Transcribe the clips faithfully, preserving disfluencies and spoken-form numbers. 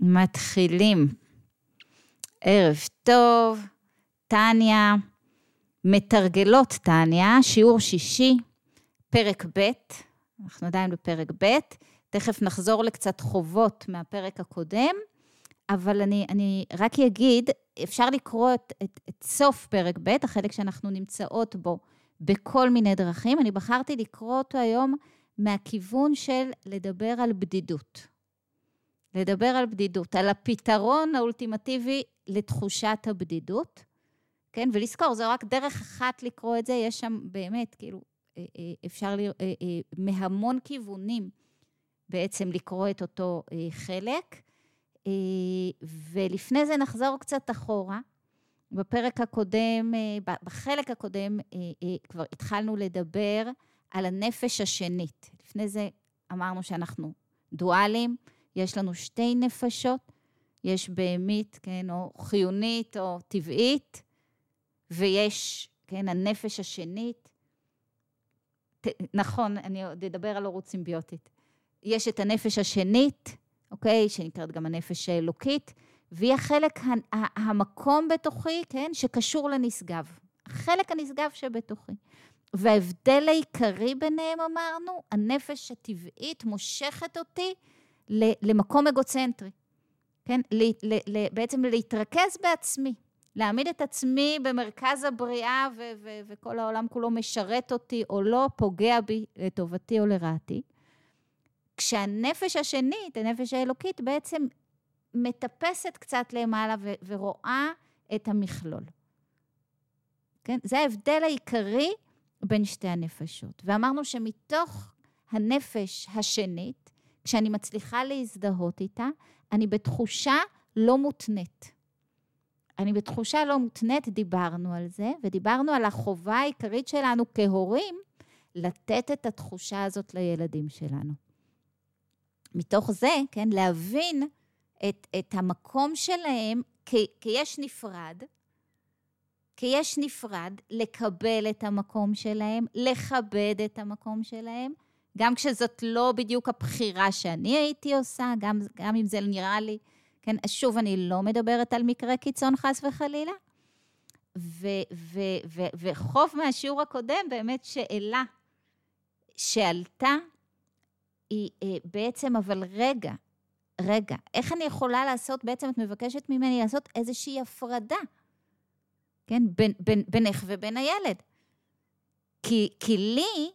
מתחילים. ערב טוב, טניה, מתרגלות טניה, שיעור שישי, פרק ב', אנחנו עדיין בפרק ב', תכף נחזור לקצת חובות מהפרק הקודם, אבל אני, אני רק אגיד, אפשר לקרוא את, את, את סוף פרק ב', החלק שאנחנו נמצאות בו בכל מיני דרכים, אני בחרתי לקרוא אותו היום מהכיוון של לדבר על בדידות. לדבר על בדידות, על הפתרון האולטימטיבי לתחושת הבדידות, כן? ולזכור, זו רק דרך אחת לקרוא את זה, יש שם באמת, כאילו, אפשר לראות, מהמון כיוונים בעצם לקרוא את אותו חלק, ולפני זה נחזור קצת אחורה, בפרק הקודם, בחלק הקודם, כבר התחלנו לדבר על הנפש השנית. לפני זה אמרנו שאנחנו דואלים, יש לנו שתי נפשות, יש בהמית, כן, או חיונית או טבעית, ויש, כן, הנפש השנית. ת, נכון, אני עוד אדבר על הורות סימביוטית. יש את הנפש השנית, אוקיי, שנקראת גם הנפש האלוקית, והיא החלק, המקום בתוכי, כן, שקשור לנשגב. החלק הנשגב שבתוכי. וההבדל העיקרי ביניהם, אמרנו, הנפש הטבעית מושכת אותי למקום אגוצנטרי. כן? בעצם להתרכז בעצמי. להעמיד את עצמי במרכז הבריאה, וכל העולם כולו משרת אותי או לא, פוגע בי לטובתי או לרעתי. כשהנפש השנית, הנפש האלוקית, בעצם מטפסת קצת למעלה ורואה את המכלול. כן? זה ההבדל העיקרי בין שתי הנפשות. ואמרנו שמתוך הנפש השנית, כשאני מצליחה להזדהות איתה, אני בתחושה לא מותנית. אני בתחושה לא מותנית, דיברנו על זה, ודיברנו על החובה העיקרית שלנו כהורים, לתת את התחושה הזאת לילדים שלנו. מתוך זה, כן, להבין את, את המקום שלהם, כי, כי יש נפרד, כי יש נפרד, לקבל את המקום שלהם, לכבד את המקום שלהם, גם כשזאת לא בדיוק הבחירה שאני הייתי עושה, גם, גם אם זה נראה לי, כן, שוב, אני לא מדברת על מקרה קיצון חס וחלילה, ו, ו, ו, וחוף מהשיעור הקודם, באמת שאלה שעלתה, היא בעצם, אבל רגע, רגע, איך אני יכולה לעשות, בעצם את מבקשת ממני לעשות איזושהי הפרדה, כן, בין, בין, בינך ובין הילד. כי, כי לי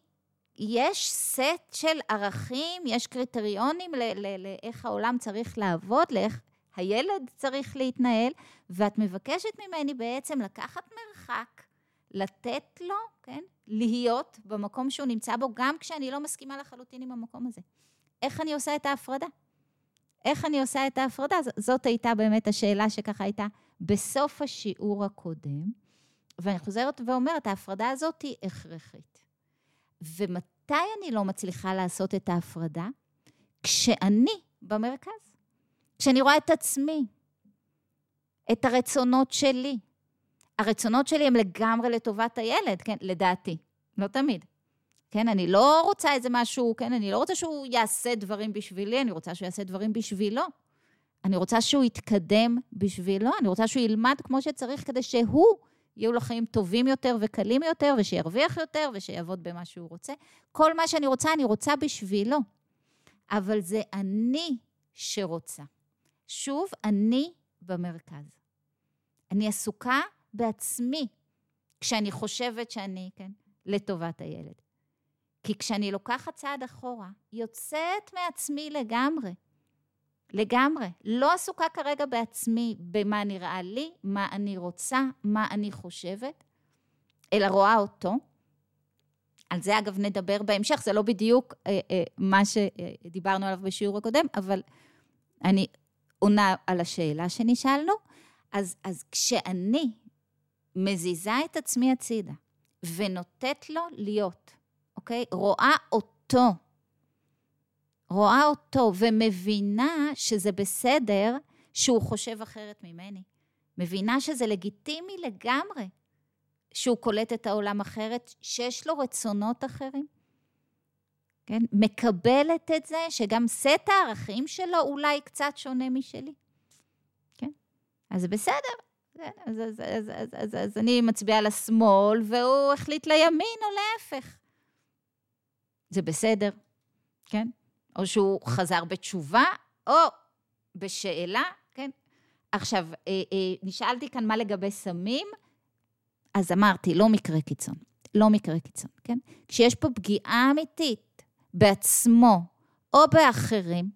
יש סט של ערכים, יש קריטריונים ל, ל, לאיך העולם צריך לעבוד, לאיך הילד צריך להתנהל, ואת מבקשת ממני בעצם לקחת מרחק, לתת לו, כן, להיות במקום שהוא נמצא בו, גם כשאני לא מסכימה לחלוטין עם המקום הזה. איך אני עושה את ההפרדה? איך אני עושה את ההפרדה? זאת הייתה באמת השאלה שככה הייתה בסוף השיעור הקודם, ואני חוזרת ואומרת, ההפרדה הזאת היא הכרחית. ומתי אני לא מצליחה לעשות את ההפרדה? כשאני במרכז, כשאני רואה את עצמי, את הרצונות שלי. הרצונות שלי הם לגמרי לטובת הילד, כן? לדעתי, לא תמיד. כן, אני לא רוצה איזה משהו, כן, אני לא רוצה שהוא יעשה דברים בשבילי, אני רוצה שהוא יעשה דברים בשבילו. אני רוצה שהוא יתקדם בשבילו, אני רוצה שהוא ילמד כמו שצריך, כדי שהוא יהיו לו חיים טובים יותר וקלים יותר, ושירוויח יותר, ושיעבוד במה שהוא רוצה. כל מה שאני רוצה, אני רוצה בשבילו. אבל זה אני שרוצה. שוב, אני במרכז. אני עסוקה בעצמי, כשאני חושבת שאני, כן, לטובת הילד. כי כשאני לוקחת צעד אחורה, יוצאת מעצמי לגמרי. לגמרי. לא עסוקה כרגע בעצמי, במה נראה לי, מה אני רוצה, מה אני חושבת, אלא רואה אותו. על זה אגב נדבר בהמשך, זה לא בדיוק אה, אה, מה שדיברנו עליו בשיעור הקודם, אבל אני עונה על השאלה שנשאלנו. אז, אז כשאני מזיזה את עצמי הצידה, ונותת לו להיות, אוקיי? רואה אותו, רואה אותו ומבינה שזה בסדר שהוא חושב אחרת ממני. מבינה שזה לגיטימי לגמרי שהוא קולט את העולם אחרת, שיש לו רצונות אחרים. כן? מקבלת את זה, שגם סט הערכים שלו אולי קצת שונה משלי. כן? אז בסדר. אז, אז, אז, אז, אז, אז, אז אני מצביעה לשמאל, והוא החליט לימין או להפך. זה בסדר. כן? או שהוא חזר בתשובה, או בשאלה, כן? עכשיו, אה, אה, נשאלתי כאן מה לגבי סמים, אז אמרתי, לא מקרה קיצון, לא מקרה קיצון, כן? כשיש פה פגיעה אמיתית בעצמו או באחרים,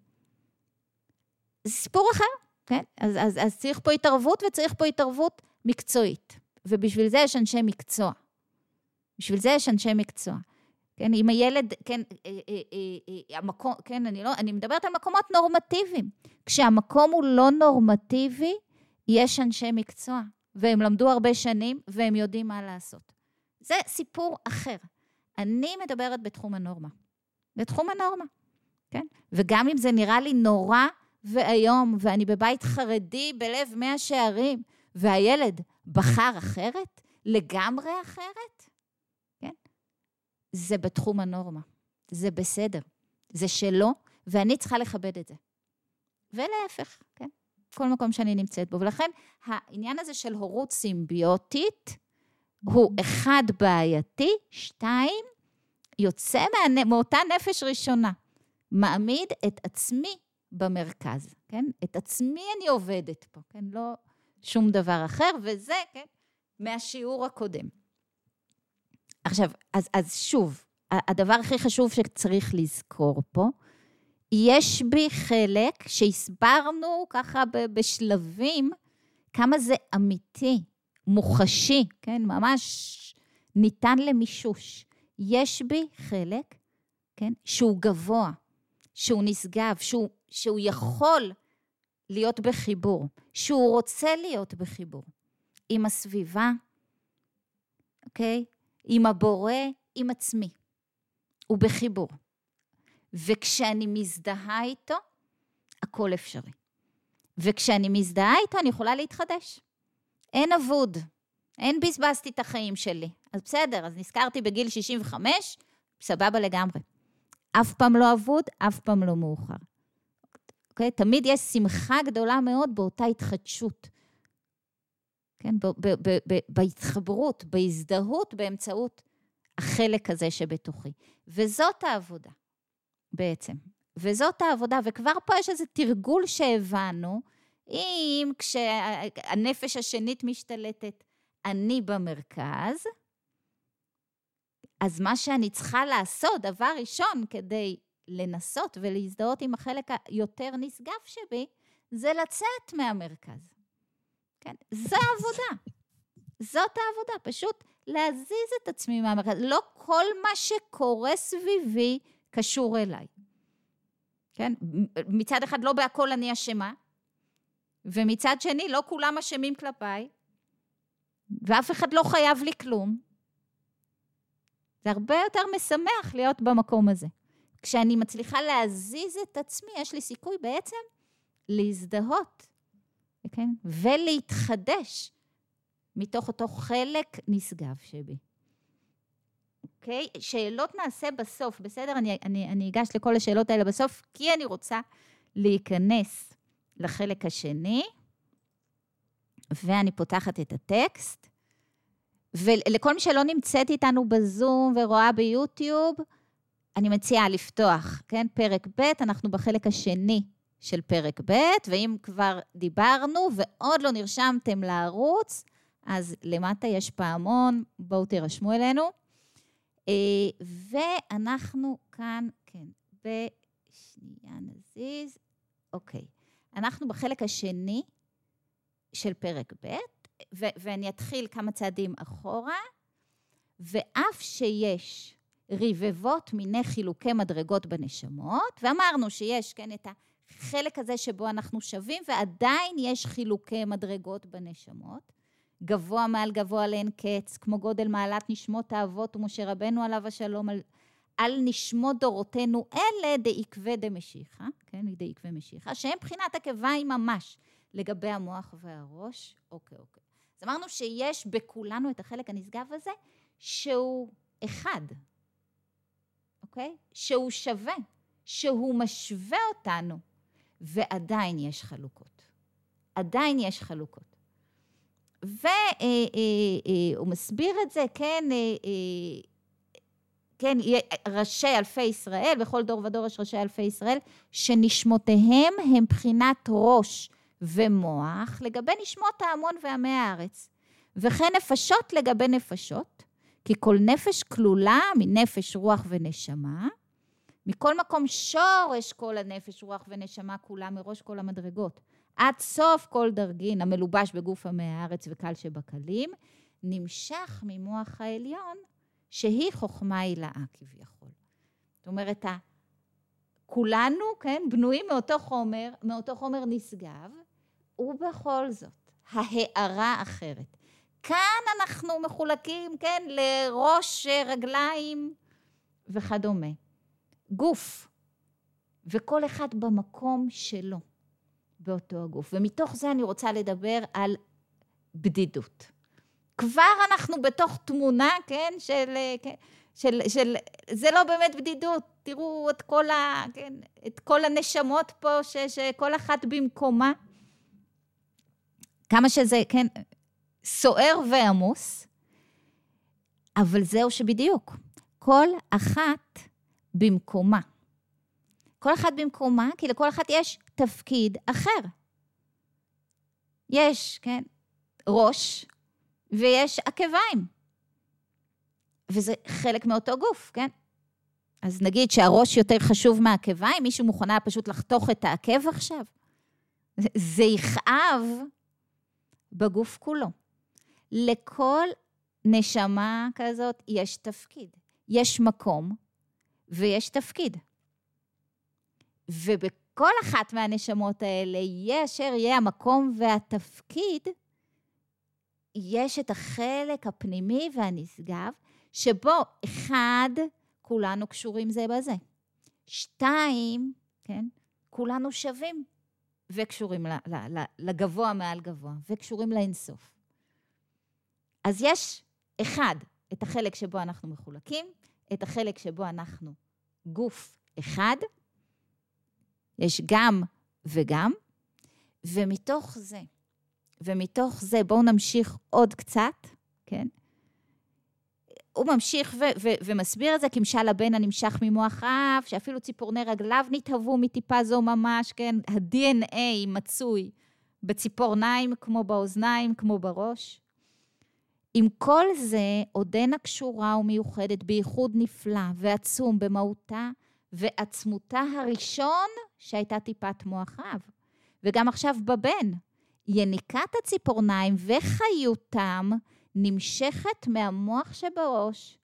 זה סיפור אחר, כן? אז, אז, אז צריך פה התערבות, וצריך פה התערבות מקצועית, ובשביל זה יש אנשי מקצוע, בשביל זה יש אנשי מקצוע, כן? אם הילד, כן, אה, אה, אה, המקום, כן, אני לא, אני מדברת על מקומות נורמטיביים. כשהמקום הוא לא נורמטיבי, יש אנשי מקצוע, והם למדו הרבה שנים, והם יודעים מה לעשות. זה סיפור אחר. אני מדברת בתחום הנורמה. בתחום הנורמה, כן? וגם אם זה נראה לי נורא והיום, ואני בבית חרדי בלב מאה שערים, והילד בחר אחרת, לגמרי אחרת, זה בתחום הנורמה, זה בסדר, זה שלו, ואני צריכה לכבד את זה. ולהפך, כן? כל מקום שאני נמצאת בו. ולכן, העניין הזה של הורות סימביוטית, הוא אחד בעייתי, שתיים, יוצא מאותה נפש ראשונה, מעמיד את עצמי במרכז, כן? את עצמי אני עובדת פה, כן? לא שום דבר אחר, וזה, כן? מהשיעור הקודם. עכשיו, אז, אז שוב, הדבר הכי חשוב שצריך לזכור פה, יש בי חלק שהסברנו ככה בשלבים, כמה זה אמיתי, מוחשי, כן, ממש ניתן למישוש. יש בי חלק, כן, שהוא גבוה, שהוא נשגב, שהוא, שהוא יכול להיות בחיבור, שהוא רוצה להיות בחיבור, עם הסביבה, אוקיי? עם הבורא, עם עצמי, הוא בחיבור. וכשאני מזדהה איתו, הכל אפשרי. וכשאני מזדהה איתו, אני יכולה להתחדש. אין עבוד, אין בזבזתי את החיים שלי. אז בסדר, אז נזכרתי בגיל שישים וחמש, סבבה לגמרי. אף פעם לא עבוד, אף פעם לא מאוחר. אוקיי? תמיד יש שמחה גדולה מאוד באותה התחדשות. כן, ב- ב- ב- ב- בהתחברות, בהזדהות, באמצעות החלק הזה שבתוכי. וזאת העבודה, בעצם. וזאת העבודה, וכבר פה יש איזה תרגול שהבנו, אם כשהנפש השנית משתלטת, אני במרכז, אז מה שאני צריכה לעשות, דבר ראשון, כדי לנסות ולהזדהות עם החלק היותר נשגב שבי, זה לצאת מהמרכז. כן? זו העבודה, זאת העבודה, פשוט להזיז את עצמי מהמרכז, לא כל מה שקורה סביבי קשור אליי, כן? מצד אחד לא בהכל אני אשמה, ומצד שני לא כולם אשמים כלפיי, ואף אחד לא חייב לי כלום, זה הרבה יותר משמח להיות במקום הזה, כשאני מצליחה להזיז את עצמי, יש לי סיכוי בעצם להזדהות, כן? ולהתחדש מתוך אותו חלק נשגב שבי. אוקיי? שאלות נעשה בסוף, בסדר? אני, אני, אני אגש לכל השאלות האלה בסוף, כי אני רוצה להיכנס לחלק השני, ואני פותחת את הטקסט, ולכל מי שלא נמצאת איתנו בזום ורואה ביוטיוב, אני מציעה לפתוח, כן? פרק ב', אנחנו בחלק השני. של פרק ב', ואם כבר דיברנו ועוד לא נרשמתם לערוץ, אז למטה יש פעמון, בואו תירשמו אלינו. ואנחנו כאן, כן, בשנייה נזיז, אוקיי. אנחנו בחלק השני של פרק ב', ו- ואני אתחיל כמה צעדים אחורה, ואף שיש רבבות מיני חילוקי מדרגות בנשמות, ואמרנו שיש, כן, את ה... חלק הזה שבו אנחנו שווים, ועדיין יש חילוקי מדרגות בנשמות. גבוה מעל גבוה לאין קץ, כמו גודל מעלת נשמות האבות, ומשה רבנו עליו השלום, על, על נשמות דורותינו אלה, דעקווה דמשיכה, כן, דעקווה משיכה, שהם בחינת הכביים ממש, לגבי המוח והראש, אוקיי, אוקיי. אז אמרנו שיש בכולנו את החלק הנשגב הזה, שהוא אחד, אוקיי? שהוא שווה, שהוא משווה אותנו, ועדיין יש חלוקות. עדיין יש חלוקות. והוא מסביר את זה, כן, כן, ראשי אלפי ישראל, בכל דור ודור יש ראשי אלפי ישראל, שנשמותיהם הם בחינת ראש ומוח, לגבי נשמות ההמון ועמי הארץ, וכן נפשות לגבי נפשות, כי כל נפש כלולה מנפש רוח ונשמה, מכל מקום שורש כל הנפש רוח ונשמה כולה מראש כל המדרגות, עד סוף כל דרגין, המלובש בגוף עמי הארץ וקל שבקלים, נמשך ממוח העליון, שהיא חוכמה הילאה כביכול. זאת אומרת, כולנו, כן, בנויים מאותו חומר, מאותו חומר נשגב, ובכל זאת, ההערה אחרת. כאן אנחנו מחולקים, כן, לראש, רגליים, וכדומה. גוף, וכל אחד במקום שלו, באותו הגוף. ומתוך זה אני רוצה לדבר על בדידות. כבר אנחנו בתוך תמונה, כן, של, כן, של, של, זה לא באמת בדידות, תראו את כל ה, כן, את כל הנשמות פה, ש, שכל אחת במקומה, כמה שזה, כן, סוער ועמוס, אבל זהו שבדיוק, כל אחת במקומה, כל אחת במקומה, כי לכל אחת יש תפקיד אחר, יש, כן, ראש, ויש עקביים, וזה חלק מאותו גוף, כן? אז נגיד שהראש יותר חשוב מהעקביים, מישהו מוכנה פשוט לחתוך את העקב עכשיו? זה יכאב בגוף כולו. לכל נשמה כזאת יש תפקיד, יש מקום ויש תפקיד. ובכל אחת מהנשמות האלה, ישר יהיה המקום והתפקיד, יש את החלק הפנימי והנשגב, שבו אחד, כולנו קשורים זה בזה. שתיים, כן, כולנו שווים, וקשורים לגבוה מעל גבוה, וקשורים לאינסוף. אז יש אחד, את החלק שבו אנחנו מחולקים, את החלק שבו אנחנו גוף אחד, יש גם וגם, ומתוך זה, ומתוך זה בואו נמשיך עוד קצת, כן? הוא ממשיך ו- ו- ומסביר את זה, כמשל הבן הנמשך ממוח האב, שאפילו ציפורני רגליו נתהוו מטיפה זו ממש, כן? ה-די אן איי מצוי בציפורניים, כמו באוזניים, כמו בראש. עם כל זה, עודנה קשורה ומיוחדת, בייחוד נפלא ועצום במהותה, ועצמותה הראשון שהייתה טיפת מוח האב. וגם עכשיו בבן, יניקת הציפורניים וחיותם נמשכת מהמוח שבראש.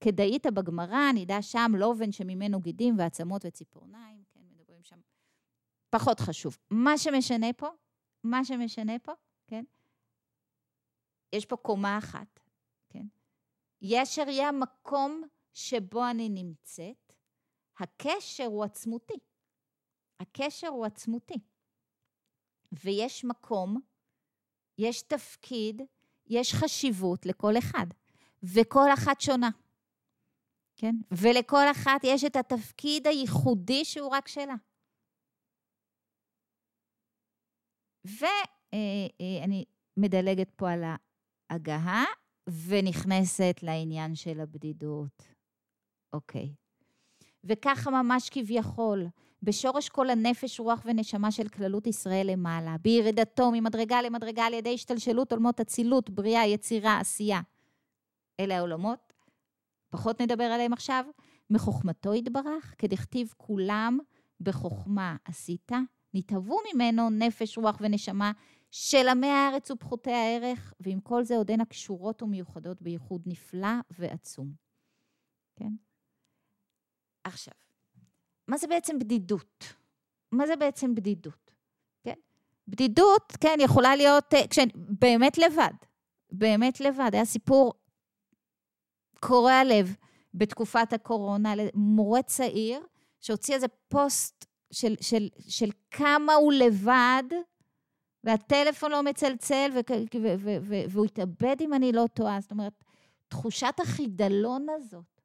כדאית בגמרא, נדע שם לובן שממנו גידים ועצמות וציפורניים, כן, מדברים שם. פחות חשוב. מה שמשנה פה, מה שמשנה פה, כן? יש פה קומה אחת, כן? ישר יהיה המקום שבו אני נמצאת, הקשר הוא עצמותי. הקשר הוא עצמותי. ויש מקום, יש תפקיד, יש חשיבות לכל אחד, וכל אחת שונה, כן? ולכל אחת יש את התפקיד הייחודי שהוא רק שלה. ואני מדלגת פה על ההגהה, ונכנסת לעניין של הבדידות. אוקיי. וככה ממש כביכול, בשורש כל הנפש, רוח ונשמה של כללות ישראל למעלה, בירידתו ממדרגה למדרגה על ידי השתלשלות עולמות הצילות, בריאה, יצירה, עשייה. אלה העולמות, פחות נדבר עליהם עכשיו, מחוכמתו התברך, כדכתיב כולם בחוכמה עשית, נתהוו ממנו נפש, רוח ונשמה של עמי הארץ ופחותי הערך, ועם כל זה עודן הקשורות ומיוחדות בייחוד נפלא ועצום. כן? עכשיו. מה זה בעצם בדידות? מה זה בעצם בדידות? כן? בדידות, כן, יכולה להיות, כשאני, באמת לבד, באמת לבד, היה סיפור קורע לב בתקופת הקורונה, למורה צעיר, שהוציא איזה פוסט של, של, של כמה הוא לבד, והטלפון לא מצלצל, ו, ו, ו, ו, ו, והוא התאבד אם אני לא טועה, זאת אומרת, תחושת החידלון הזאת,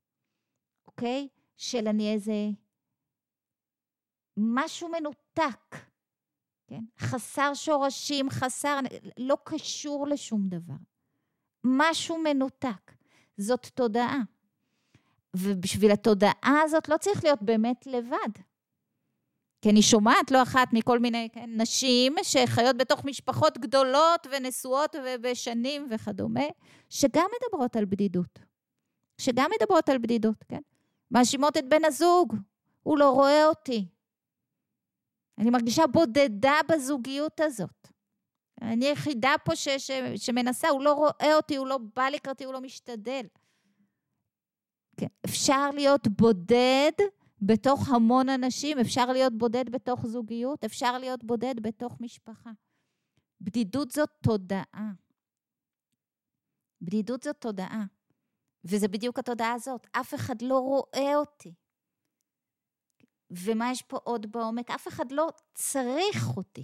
אוקיי? של אני איזה משהו מנותק, כן? חסר שורשים, חסר, לא קשור לשום דבר. משהו מנותק. זאת תודעה. ובשביל התודעה הזאת לא צריך להיות באמת לבד. כי אני שומעת לא אחת מכל מיני כן, נשים שחיות בתוך משפחות גדולות ונשואות ובשנים וכדומה, שגם מדברות על בדידות. שגם מדברות על בדידות, כן? מאשימות את בן הזוג, הוא לא רואה אותי. אני מרגישה בודדה בזוגיות הזאת. אני יחידה פה ש, ש, שמנסה, הוא לא רואה אותי, הוא לא בא לקראתי, הוא לא משתדל. כן. אפשר להיות בודד בתוך המון אנשים, אפשר להיות בודד בתוך זוגיות, אפשר להיות בודד בתוך משפחה. בדידות זאת תודעה. בדידות זאת תודעה. וזה בדיוק התודעה הזאת. אף אחד לא רואה אותי. ומה יש פה עוד בעומק? אף אחד לא צריך אותי.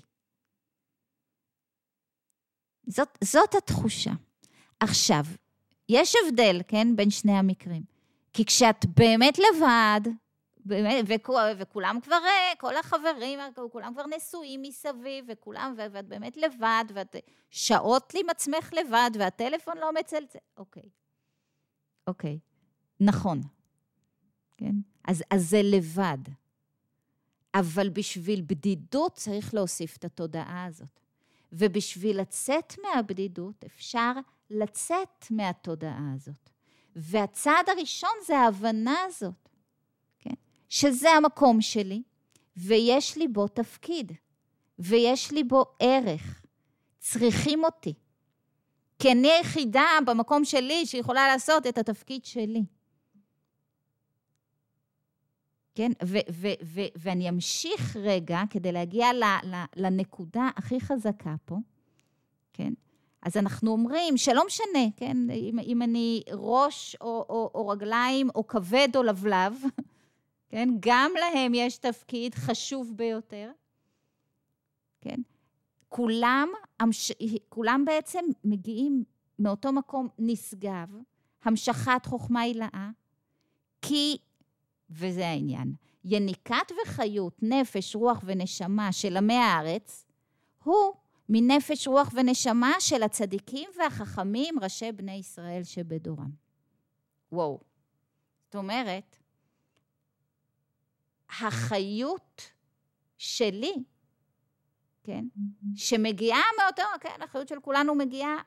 זאת, זאת התחושה. עכשיו, יש הבדל, כן, בין שני המקרים. כי כשאת באמת לבד, באמת, וכולם כבר, כל החברים, כולם כבר נשואים מסביב, וכולם, ואת באמת לבד, ואת שעות עם עצמך לבד, והטלפון לא מצלצל. אוקיי. אוקיי. נכון. כן? אז, אז זה לבד. אבל בשביל בדידות צריך להוסיף את התודעה הזאת. ובשביל לצאת מהבדידות אפשר לצאת מהתודעה הזאת. והצעד הראשון זה ההבנה הזאת. כן? שזה המקום שלי, ויש לי בו תפקיד, ויש לי בו ערך. צריכים אותי. כי אני היחידה במקום שלי שיכולה לעשות את התפקיד שלי. כן, ו- ו- ו- ואני אמשיך רגע כדי להגיע ל- ל- לנקודה הכי חזקה פה, כן? אז אנחנו אומרים, שלא משנה, כן? אם, אם אני ראש או, או, או רגליים או כבד או לבלב, כן? גם להם יש תפקיד חשוב ביותר, כן? כולם, כולם בעצם מגיעים מאותו מקום נשגב, המשכת חוכמה הילאה, כי וזה העניין. יניקת וחיות, נפש, רוח ונשמה של עמי הארץ, הוא מנפש, רוח ונשמה של הצדיקים והחכמים, ראשי בני ישראל שבדורם. וואו. זאת אומרת, החיות שלי, כן, שמגיעה מאותו, כן, החיות של כולנו מגיעה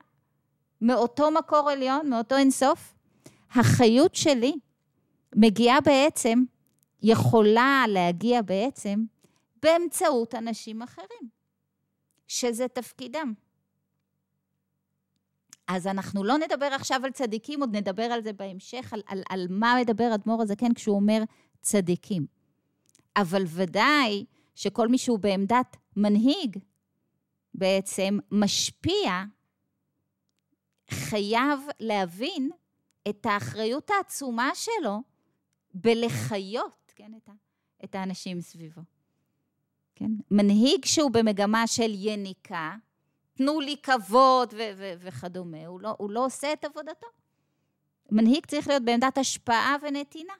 מאותו מקור עליון, מאותו אינסוף, החיות שלי, מגיעה בעצם, יכולה להגיע בעצם, באמצעות אנשים אחרים, שזה תפקידם. אז אנחנו לא נדבר עכשיו על צדיקים, עוד נדבר על זה בהמשך, על, על, על מה מדבר אדמו"ר הזקן כשהוא אומר צדיקים. אבל ודאי שכל מי שהוא בעמדת מנהיג, בעצם משפיע, חייב להבין, את האחריות העצומה שלו בלחיות, כן, את, ה, את האנשים סביבו. כן? מנהיג שהוא במגמה של יניקה, תנו לי כבוד ו- ו- וכדומה, הוא לא, הוא לא עושה את עבודתו. מנהיג צריך להיות בעמדת השפעה ונתינה,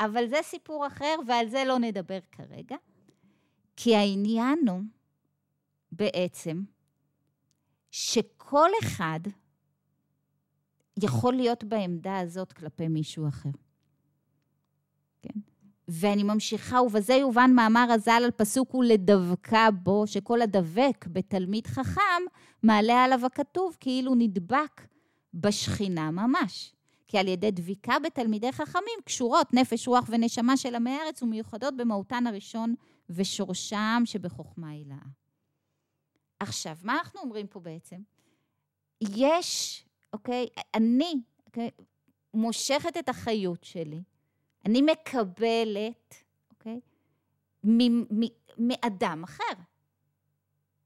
אבל זה סיפור אחר ועל זה לא נדבר כרגע, כי העניין הוא בעצם שכל אחד יכול להיות בעמדה הזאת כלפי מישהו אחר. כן? ואני ממשיכה, ובזה יובן מאמר הזל על פסוק ולדבקה בו, שכל הדבק בתלמיד חכם, מעלה עליו הכתוב, כאילו נדבק בשכינה ממש. כי על ידי דביקה בתלמידי חכמים, קשורות נפש, רוח ונשמה של עמי הארץ, ומיוחדות במהותן הראשון ושורשם שבחוכמה הילאה. עכשיו, מה אנחנו אומרים פה בעצם? יש... אוקיי? אני, אוקיי? מושכת את החיות שלי. אני מקבלת, אוקיי? מ- מ- מאדם אחר.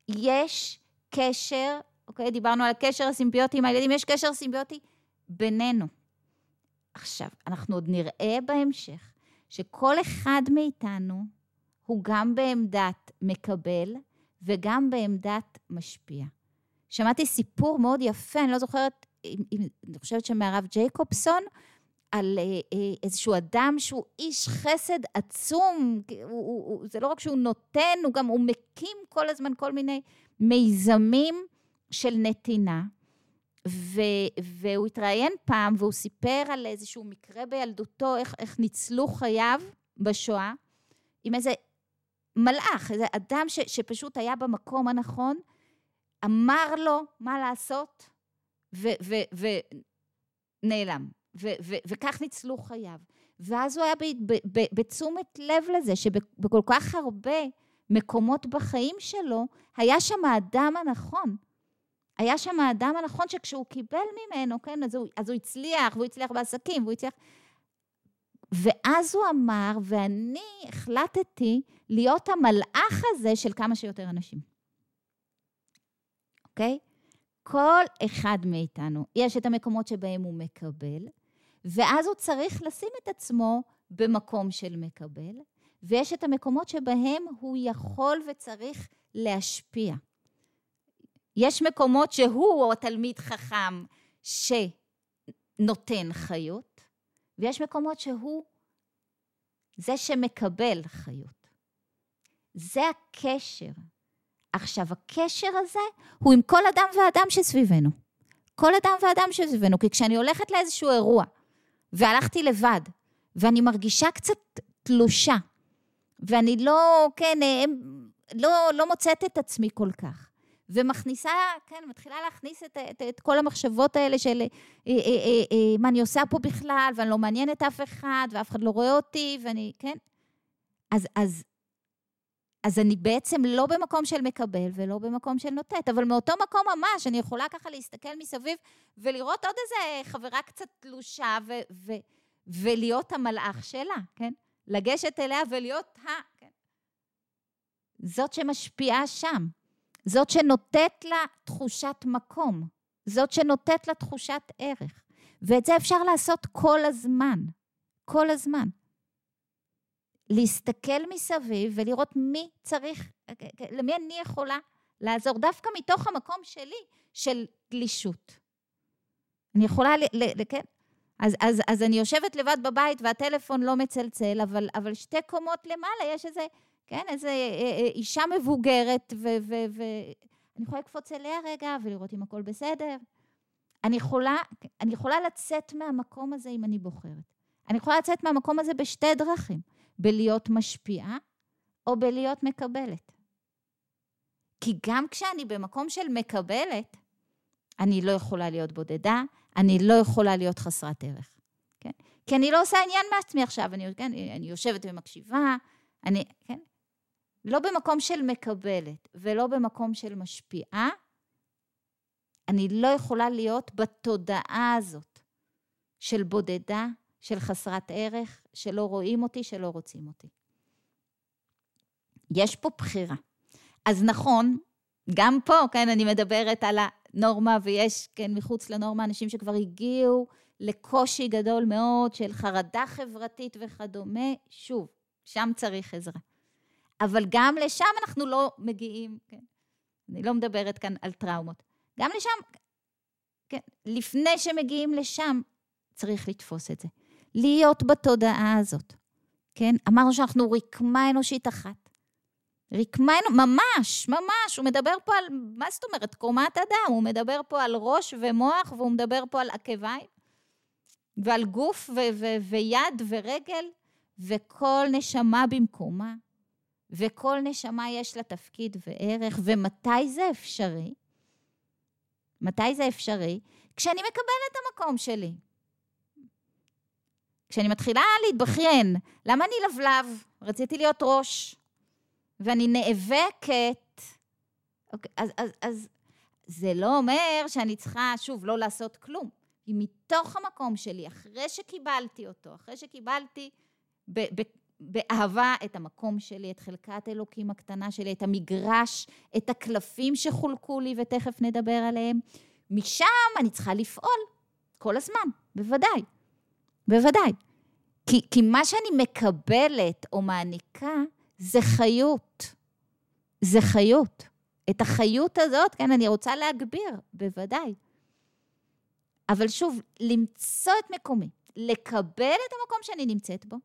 יש קשר, אוקיי? דיברנו על הקשר הסימביוטי עם הילדים, יש קשר סימביוטי בינינו. עכשיו, אנחנו עוד נראה בהמשך, שכל אחד מאיתנו הוא גם בעמדת מקבל, וגם בעמדת משפיע. שמעתי סיפור מאוד יפה, אני לא זוכרת, אני חושבת שמערב ג'ייקובסון, על איזשהו אדם שהוא איש חסד עצום, זה לא רק שהוא נותן, הוא גם, הוא מקים כל הזמן כל מיני מיזמים של נתינה, והוא התראיין פעם, והוא סיפר על איזשהו מקרה בילדותו, איך ניצלו חייו בשואה, עם איזה מלאך, איזה אדם שפשוט היה במקום הנכון, אמר לו מה לעשות, ונעלם. וכך ניצלו חייו. ואז הוא היה בתשומת לב לזה, שבכל כך הרבה מקומות בחיים שלו, היה שם האדם הנכון. היה שם האדם הנכון, שכשהוא קיבל ממנו, כן, אז הוא, אז הוא הצליח, והוא הצליח בעסקים, והוא הצליח... ואז הוא אמר, ואני החלטתי להיות המלאך הזה של כמה שיותר אנשים. אוקיי? כל אחד מאיתנו, יש את המקומות שבהם הוא מקבל, ואז הוא צריך לשים את עצמו במקום של מקבל, ויש את המקומות שבהם הוא יכול וצריך להשפיע. יש מקומות שהוא או תלמיד חכם שנותן חיות, ויש מקומות שהוא זה שמקבל חיות. זה הקשר. עכשיו, הקשר הזה הוא עם כל אדם ואדם שסביבנו. כל אדם ואדם שסביבנו, כי כשאני הולכת לאיזשהו אירוע, והלכתי לבד, ואני מרגישה קצת תלושה, ואני לא, כן, לא, לא מוצאת את עצמי כל כך. ומכניסה, כן, מתחילה להכניס את, את, את כל המחשבות האלה של אה, אה, אה, אה, מה אני עושה פה בכלל, ואני לא מעניינת אף אחד, ואף אחד לא רואה אותי, ואני, כן? אז, אז, אז אני בעצם לא במקום של מקבל, ולא במקום של נוטט, אבל מאותו מקום ממש, אני יכולה ככה להסתכל מסביב, ולראות עוד איזה חברה קצת תלושה, ו, ו, ולהיות המלאך שלה, כן? לגשת אליה ולהיות ה... כן? זאת שמשפיעה שם. זאת שנותת לה תחושת מקום, זאת שנותת לה תחושת ערך, ואת זה אפשר לעשות כל הזמן, כל הזמן. להסתכל מסביב ולראות מי צריך, למי אני יכולה לעזור, דווקא מתוך המקום שלי של גלישות. אני יכולה, כן? אז, אז, אז אני יושבת לבד בבית והטלפון לא מצלצל, אבל, אבל שתי קומות למעלה יש איזה... כן, איזו אישה מבוגרת, ואני יכולה לקפוץ אליה רגע, ולראות אם הכל בסדר. אני יכולה, אני יכולה לצאת מהמקום הזה אם אני בוחרת. אני יכולה לצאת מהמקום הזה בשתי דרכים, בלהיות משפיעה, או בלהיות מקבלת. כי גם כשאני במקום של מקבלת, אני לא יכולה להיות בודדה, אני לא יכולה להיות חסרת ערך. כן? כי אני לא עושה עניין מעצמי עכשיו, אני, כן, אני יושבת ומקשיבה, אני, כן? לא במקום של מקבלת, ולא במקום של משפיעה, אני לא יכולה להיות בתודעה הזאת, של בודדה, של חסרת ערך, שלא רואים אותי, שלא רוצים אותי. יש פה בחירה. אז נכון, גם פה, כן, אני מדברת על הנורמה, ויש, כן, מחוץ לנורמה, אנשים שכבר הגיעו לקושי גדול מאוד, של חרדה חברתית וכדומה, שוב, שם צריך עזרה. אבל גם לשם אנחנו לא מגיעים, כן? אני לא מדברת כאן על טראומות. גם לשם, כן? לפני שמגיעים לשם, צריך לתפוס את זה. להיות בתודעה הזאת, כן? אמרנו שאנחנו רקמה אנושית אחת. רקמה אנושית, ממש, ממש, הוא מדבר פה על, מה זאת אומרת? קומת אדם, הוא מדבר פה על ראש ומוח, והוא מדבר פה על עקביים, ועל גוף ו- ו- ויד ורגל, וכל נשמה במקומה, וכל נשמה יש לה תפקיד וערך, ומתי זה אפשרי? מתי זה אפשרי? כשאני מקבלת את המקום שלי. כשאני מתחילה להתבחין, למה אני לבלב? רציתי להיות ראש, ואני נאבקת. אוקיי, אז, אז, אז זה לא אומר שאני צריכה, שוב, לא לעשות כלום. היא מתוך המקום שלי, אחרי שקיבלתי אותו, אחרי שקיבלתי ב- ב- באהבה את המקום שלי, את חלקת אלוקים הקטנה שלי, את המגרש, את הקלפים שחולקו לי ותכף נדבר עליהם. משם אני צריכה לפעול כל הזמן, בוודאי, בוודאי. כי, כי מה שאני מקבלת או מעניקה זה חיות, זה חיות. את החיות הזאת, כן, אני רוצה להגביר, בוודאי. אבל שוב, למצוא את מקומי, לקבל את המקום שאני נמצאת בו,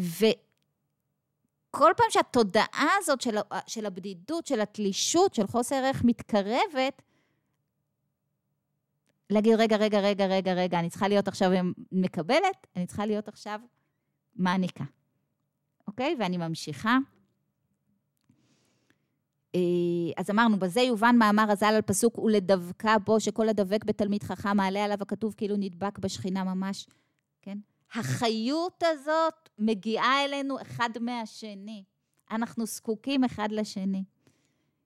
וכל פעם שהתודעה הזאת של, של הבדידות, של התלישות, של חוסר ערך מתקרבת, להגיד, רגע, רגע, רגע, רגע, רגע, אני צריכה להיות עכשיו מקבלת, אני צריכה להיות עכשיו מעניקה. אוקיי? ואני ממשיכה. אז אמרנו, בזה יובן מאמר הזל על פסוק, ולדבקה בו, שכל הדבק בתלמיד חכם, מעלה עליו הכתוב, כאילו נדבק בשכינה ממש. כן? החיות הזאת מגיעה אלינו אחד מהשני. אנחנו זקוקים אחד לשני.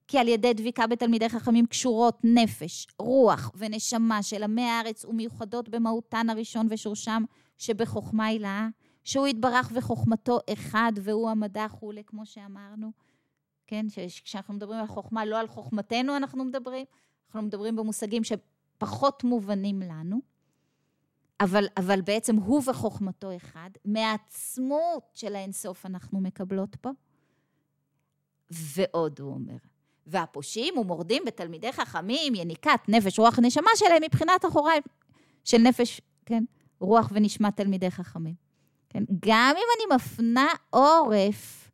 כי על ידי דביקה בתלמידי חכמים קשורות נפש, רוח ונשמה של עמי הארץ ומיוחדות במהותן הראשון ושורשם שבחוכמה הילאה, שהוא התברך וחוכמתו אחד והוא המדע חולה, כמו שאמרנו. כן, כשאנחנו מדברים על חוכמה, לא על חוכמתנו אנחנו מדברים, אנחנו מדברים במושגים שפחות מובנים לנו, אבל, אבל בעצם הוא וחוכמתו אחד, מהעצמות של האינסוף אנחנו מקבלות פה, ועוד הוא אומר. והפושים ומורדים בתלמידי חכמים, יניקת נפש, רוח נשמה שלהם, מבחינת אחוריים של נפש, כן, רוח ונשמת תלמידי חכמים. כן, גם אם אני מפנה עורף,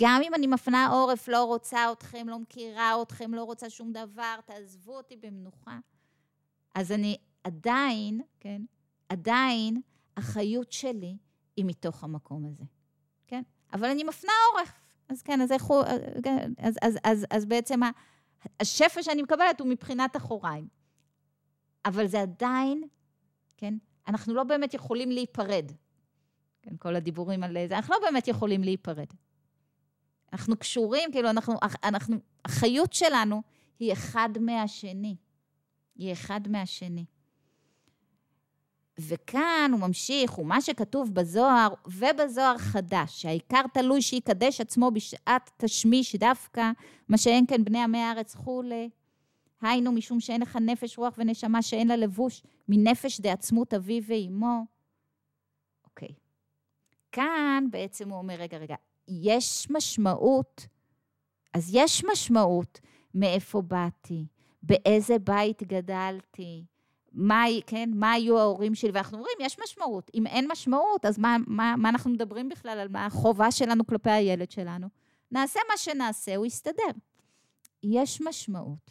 גם אם אני מפנה עורף, לא רוצה אתכם, לא מכירה אתכם, לא רוצה שום דבר, תעזבו אותי במנוחה. אז אני עדיין, כן, עדיין, החיות שלי היא מתוך המקום הזה. כן, אבל אני מפנה עורף. אז כן, אז, איך, אז, אז, אז, אז בעצם השפע שאני מקבלת הוא מבחינת אחוריים. אבל זה עדיין, כן, אנחנו לא באמת יכולים להיפרד. כן, כל הדיבורים על זה, אנחנו לא באמת יכולים להיפרד. אנחנו קשורים, כאילו אנחנו, אנחנו, החיות שלנו היא אחד מהשני. היא אחד מהשני. וכאן הוא ממשיך, ומה שכתוב בזוהר, ובזוהר חדש, שהעיקר תלוי שיקדש עצמו בשעת תשמיש דווקא, מה שאין כן בני עמי הארץ חולה, היינו משום שאין לך נפש רוח ונשמה שאין לה לבוש, מנפש דעצמות אבי ואימו. אוקיי. כאן בעצם הוא אומר, רגע, רגע, יש משמעות, אז יש משמעות מאיפה באתי, באיזה בית גדלתי, מה, כן, מה היו ההורים שלי, ואנחנו אומרים, יש משמעות. אם אין משמעות, אז מה, מה, מה אנחנו מדברים בכלל על מה החובה שלנו כלפי הילד שלנו? נעשה מה שנעשה, הוא יסתדר. יש משמעות.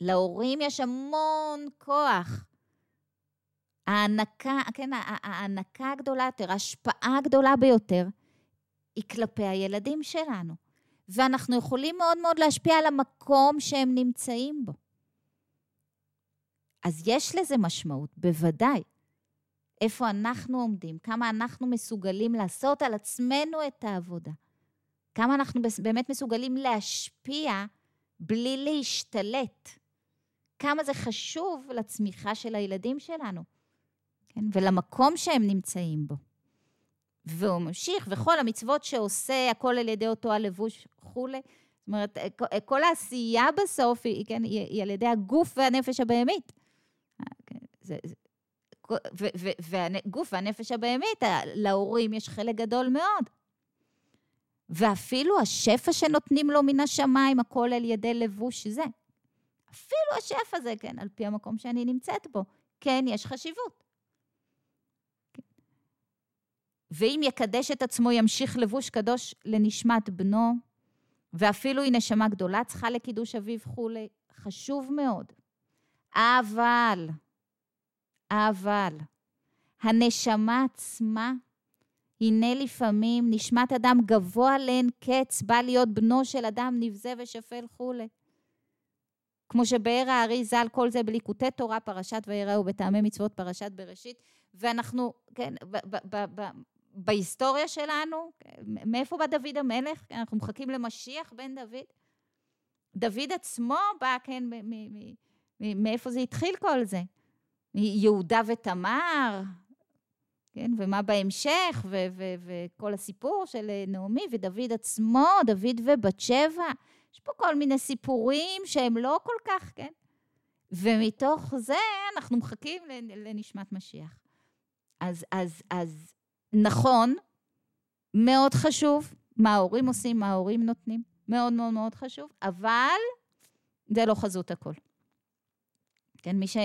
להורים יש המון כוח. הענקה, כן, הענקה הגדולה יותר, ההשפעה הגדולה ביותר, היא כלפי הילדים שלנו. ואנחנו יכולים מאוד מאוד להשפיע על המקום שהם נמצאים בו. אז יש לזה משמעות, בוודאי. איפה אנחנו עומדים, כמה אנחנו מסוגלים לעשות על עצמנו את העבודה. כמה אנחנו באמת מסוגלים להשפיע בלי להשתלט. כמה זה חשוב לצמיחה של הילדים שלנו. כן? ולמקום שהם נמצאים בו. והוא ממשיך, וכל המצוות שעושה, הכל על ידי אותו הלבוש וכולי. זאת אומרת, כל העשייה בסוף היא, כן, היא על ידי הגוף והנפש הבהמית. זה, זה, ו, ו, והגוף והנפש הבהמית, להורים יש חלק גדול מאוד. ואפילו השפע שנותנים לו מן השמיים, הכל על ידי לבוש זה. אפילו השפע זה, כן, על פי המקום שאני נמצאת בו. כן, יש חשיבות. כן. ואם יקדש את עצמו, ימשיך לבוש קדוש לנשמת בנו, ואפילו היא נשמה גדולה, צריכה לקידוש אביו חולי, חשוב מאוד. אבל... אבל הנשמה עצמה, הנה לפעמים נשמת אדם גבוה להן קץ, בא להיות בנו של אדם נבזה ושפל חולה. כמו שבאר הארי ז"ל, כל זה בליקוטי תורה, פרשת ויראו, בטעמי מצוות, פרשת בראשית, ואנחנו, כן, ב- ב- ב- ב- בהיסטוריה שלנו, מאיפה בא דוד המלך? אנחנו מחכים למשיח בן דוד. דוד עצמו בא, כן, מ- מ- מ- מ- מאיפה זה התחיל כל זה? יהודה ותמר, כן, ומה בהמשך, ו- ו- וכל הסיפור של נעמי ודוד עצמו, דוד ובת שבע, יש פה כל מיני סיפורים שהם לא כל כך, כן, ומתוך זה אנחנו מחכים לנשמת משיח. אז, אז, אז נכון, מאוד חשוב, מה ההורים עושים, מה ההורים נותנים, מאוד מאוד מאוד חשוב, אבל זה לא חזות הכל. כן, מי ש...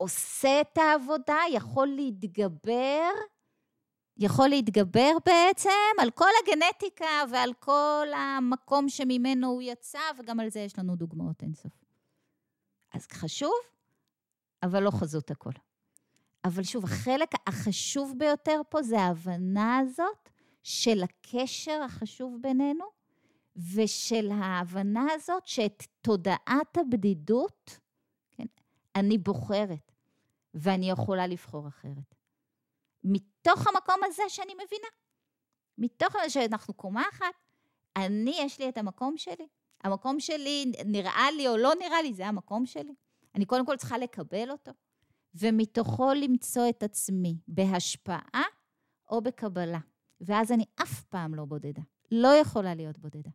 עושה את העבודה, יכול להתגבר, יכול להתגבר בעצם על כל הגנטיקה ועל כל המקום שממנו הוא יצא, וגם על זה יש לנו דוגמאות אינסוף. אז חשוב, אבל לא חזות הכל. אבל שוב, החלק החשוב ביותר פה זה ההבנה הזאת של הקשר החשוב בינינו, ושל ההבנה הזאת שאת תודעת הבדידות, כן, אני בוחרת, ואני יכולה לבחור אחרת. מתוך המקום הזה שאני מבינה, מתוך שאנחנו קומה אחת, אני יש לי את המקום שלי, המקום שלי נראה לי או לא נראה לי, זה המקום שלי. אני קודם כל צריכה לקבל אותו, ומתוכו למצוא את עצמי בהשפעה או בקבלה. ואז אני אף פעם לא בודדה, לא יכולה להיות בודדה.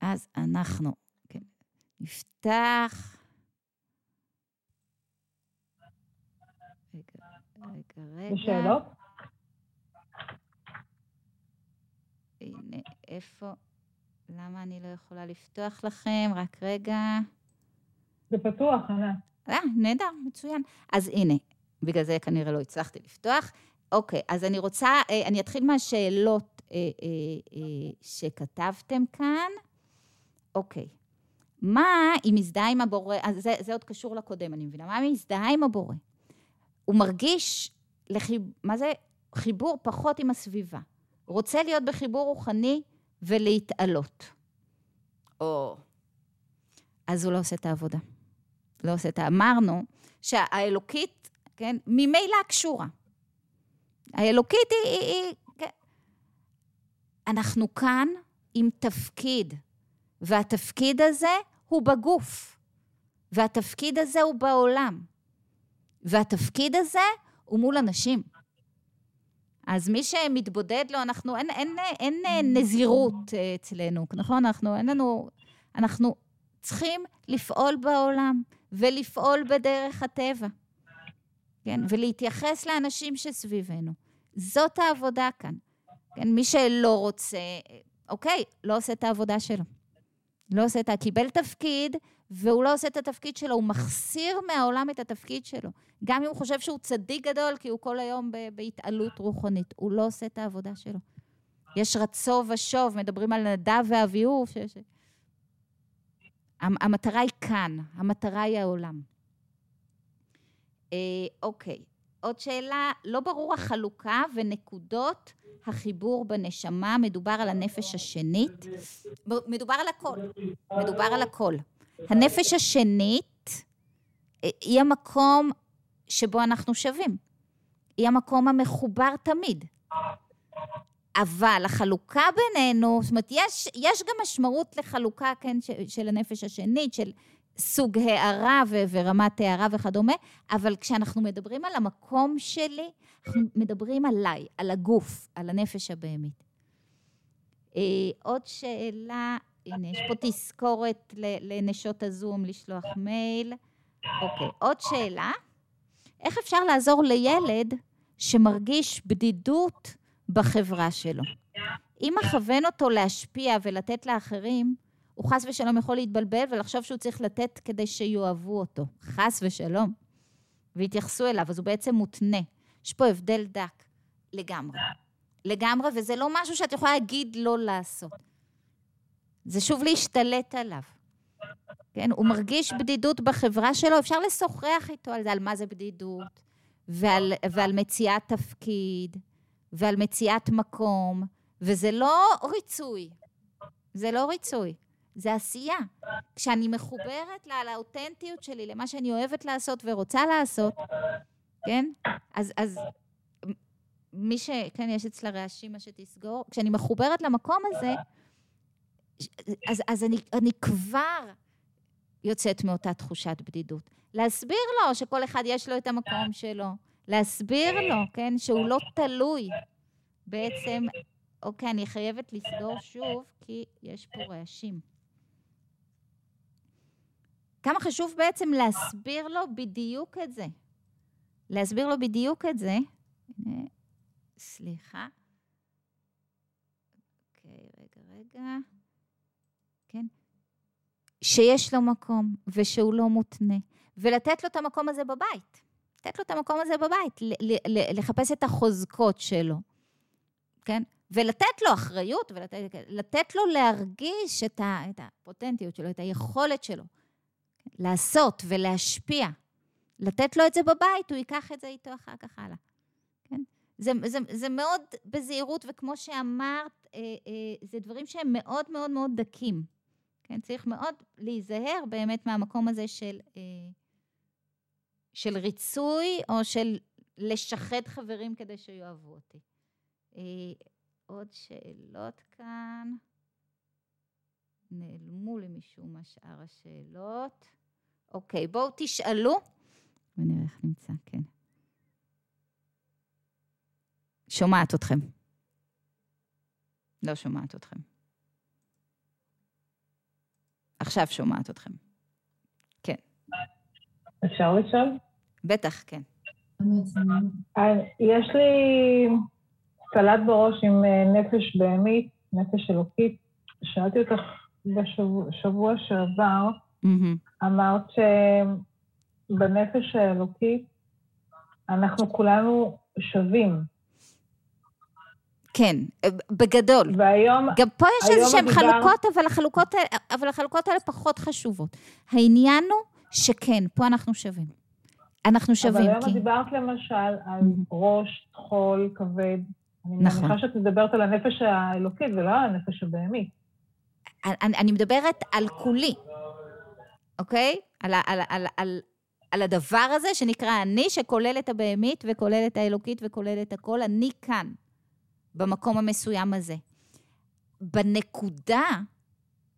אז אנחנו, כן, נפתח. רגע, רגע, רגע. בשאלות? הנה, איפה? למה אני לא יכולה לפתוח לכם? רק רגע. זה פתוח, ענה. אה, נהדר, מצוין. אז הנה, בגלל זה כנראה לא הצלחתי לפתוח. אוקיי, אז אני רוצה, אני אתחיל מהשאלות שכתבתם כאן. אוקיי. מה אם מזדהה עם הבורא, אז זה, זה עוד קשור לקודם, אני מבינה. מה אם מזדהה עם הבורא? הוא מרגיש, לחיב, מה זה? חיבור פחות עם הסביבה. רוצה להיות בחיבור רוחני ולהתעלות. או... אז הוא לא עושה את העבודה. לא עושה את העבודה. אמרנו שהאלוקית, כן, ממילא קשורה. האלוקית היא, היא, היא... אנחנו כאן עם תפקיד, והתפקיד הזה הוא בגוף, והתפקיד הזה הוא בעולם, והתפקיד הזה הוא מול אנשים. אז מי שמתבודד לו, אנחנו, אין, אין, אין, אין נזירות אצלנו, נכון? אנחנו, אין לנו, אנחנו צריכים לפעול בעולם, ולפעול בדרך הטבע. כן, ולהתייחס לאנשים שסביבנו. זאת העבודה כאן. כן, מי שלא רוצה, אוקיי, לא עושה את העבודה שלו. לא עושה את ה... קיבל תפקיד, והוא לא עושה את התפקיד שלו, הוא מחסיר מהעולם את התפקיד שלו. גם אם הוא חושב שהוא צדיק גדול, כי הוא כל היום בהתעלות רוחנית, הוא לא עושה את העבודה שלו. יש רצו ושוב, מדברים על נדב ואביהו, ש... ש... המטרה היא כאן, המטרה היא העולם. אוקיי, עוד שאלה, לא ברור החלוקה ונקודות החיבור בנשמה, מדובר על הנפש השנית, מדובר על הכל, מדובר על הכל. הנפש השנית היא המקום שבו אנחנו שווים, היא המקום המחובר תמיד, אבל החלוקה בינינו, זאת אומרת, יש, יש גם משמעות לחלוקה, כן, של הנפש השנית, של... סוג הערה ורמת הערה וכדומה, אבל כשאנחנו מדברים על המקום שלי, אנחנו מדברים עליי, על הגוף, על הנפש הבהמית. עוד שאלה, הנה, יש פה תזכורת לנשות הזום, לשלוח מייל. אוקיי, עוד שאלה, איך אפשר לעזור לילד שמרגיש בדידות בחברה שלו? אם מכוון אותו להשפיע ולתת לאחרים, הוא חס ושלום יכול להתבלבל ולחשוב שהוא צריך לתת כדי שיואבו אותו. חס ושלום. והתייחסו אליו, אז הוא בעצם מותנה. יש פה הבדל דק. לגמרי. לגמרי, וזה לא משהו שאת יכולה להגיד לא לעשות. זה שוב להשתלט עליו. כן? הוא מרגיש בדידות בחברה שלו, אפשר לשוחח איתו על זה, על מה זה בדידות, ועל, ועל מציאת תפקיד, ועל מציאת מקום, וזה לא ריצוי. זה לא ריצוי. זה עשייה. כשאני מחוברת לאותנטיות שלי, למה שאני אוהבת לעשות ורוצה לעשות, כן? אז, אז מי ש... כן, יש אצלה רעשים מה שתסגור. כשאני מחוברת למקום הזה, אז, אז אני, אני כבר יוצאת מאותה תחושת בדידות. להסביר לו שכל אחד יש לו את המקום שלו. להסביר לו, כן? שהוא לא תלוי. בעצם, אוקיי, אני חייבת לסגור שוב, כי יש פה רעשים. כמה חשוב בעצם להסביר לו בדיוק את זה. להסביר לו בדיוק את זה. סליחה. אוקיי, רגע, רגע. כן. שיש לו מקום, ושהוא לא מותנה, ולתת לו את המקום הזה בבית. לתת לו את המקום הזה בבית, לחפש את החוזקות שלו. כן? ולתת לו אחריות, ולתת לו להרגיש את הפוטנטיות שלו, את היכולת שלו, לעשות ולהשפיע. לתת לו את זה בבית, הוא ייקח את זה איתו אחר כך הלאה. כן? זה, זה, זה מאוד בזהירות, וכמו שאמרת, אה, אה, זה דברים שהם מאוד מאוד מאוד דקים. כן? צריך מאוד להיזהר באמת מהמקום הזה של, אה, של ריצוי, או של לשחד חברים כדי שיואהבו אותי. אה, עוד שאלות כאן. נעלמו למישהו משאר השאלות. אוקיי, בואו תשאלו. ונראה איך נמצא, כן. שומעת אתכם. לא שומעת אתכם. עכשיו שומעת אתכם. כן. אפשר לשאול? בטח, כן. יש לי סלט בראש עם נפש בהמית, נפש אלוקית. שאלתי אותך בשבוע שעבר, אמרת שבנפש האלוקית אנחנו כולנו שווים. כן, בגדול. והיום, גם פה יש איזשהם הדיבר... חלוקות, אבל החלוקות, אבל החלוקות האלה פחות חשובות. העניין הוא שכן, פה אנחנו שווים. אנחנו שווים, אבל היום כי... דיברת למשל על mm-hmm. ראש, חול, כבד. אני נכון. מניחה שאת מדברת על הנפש האלוקית, ולא על הנפש הבהמית. אני, אני מדברת על כולי. אוקיי? על, על, על, על, על הדבר הזה שנקרא אני, שכולל את הבהמית, וכולל את האלוקית, וכולל את הכל. אני כאן. במקום המסוים הזה. בנקודה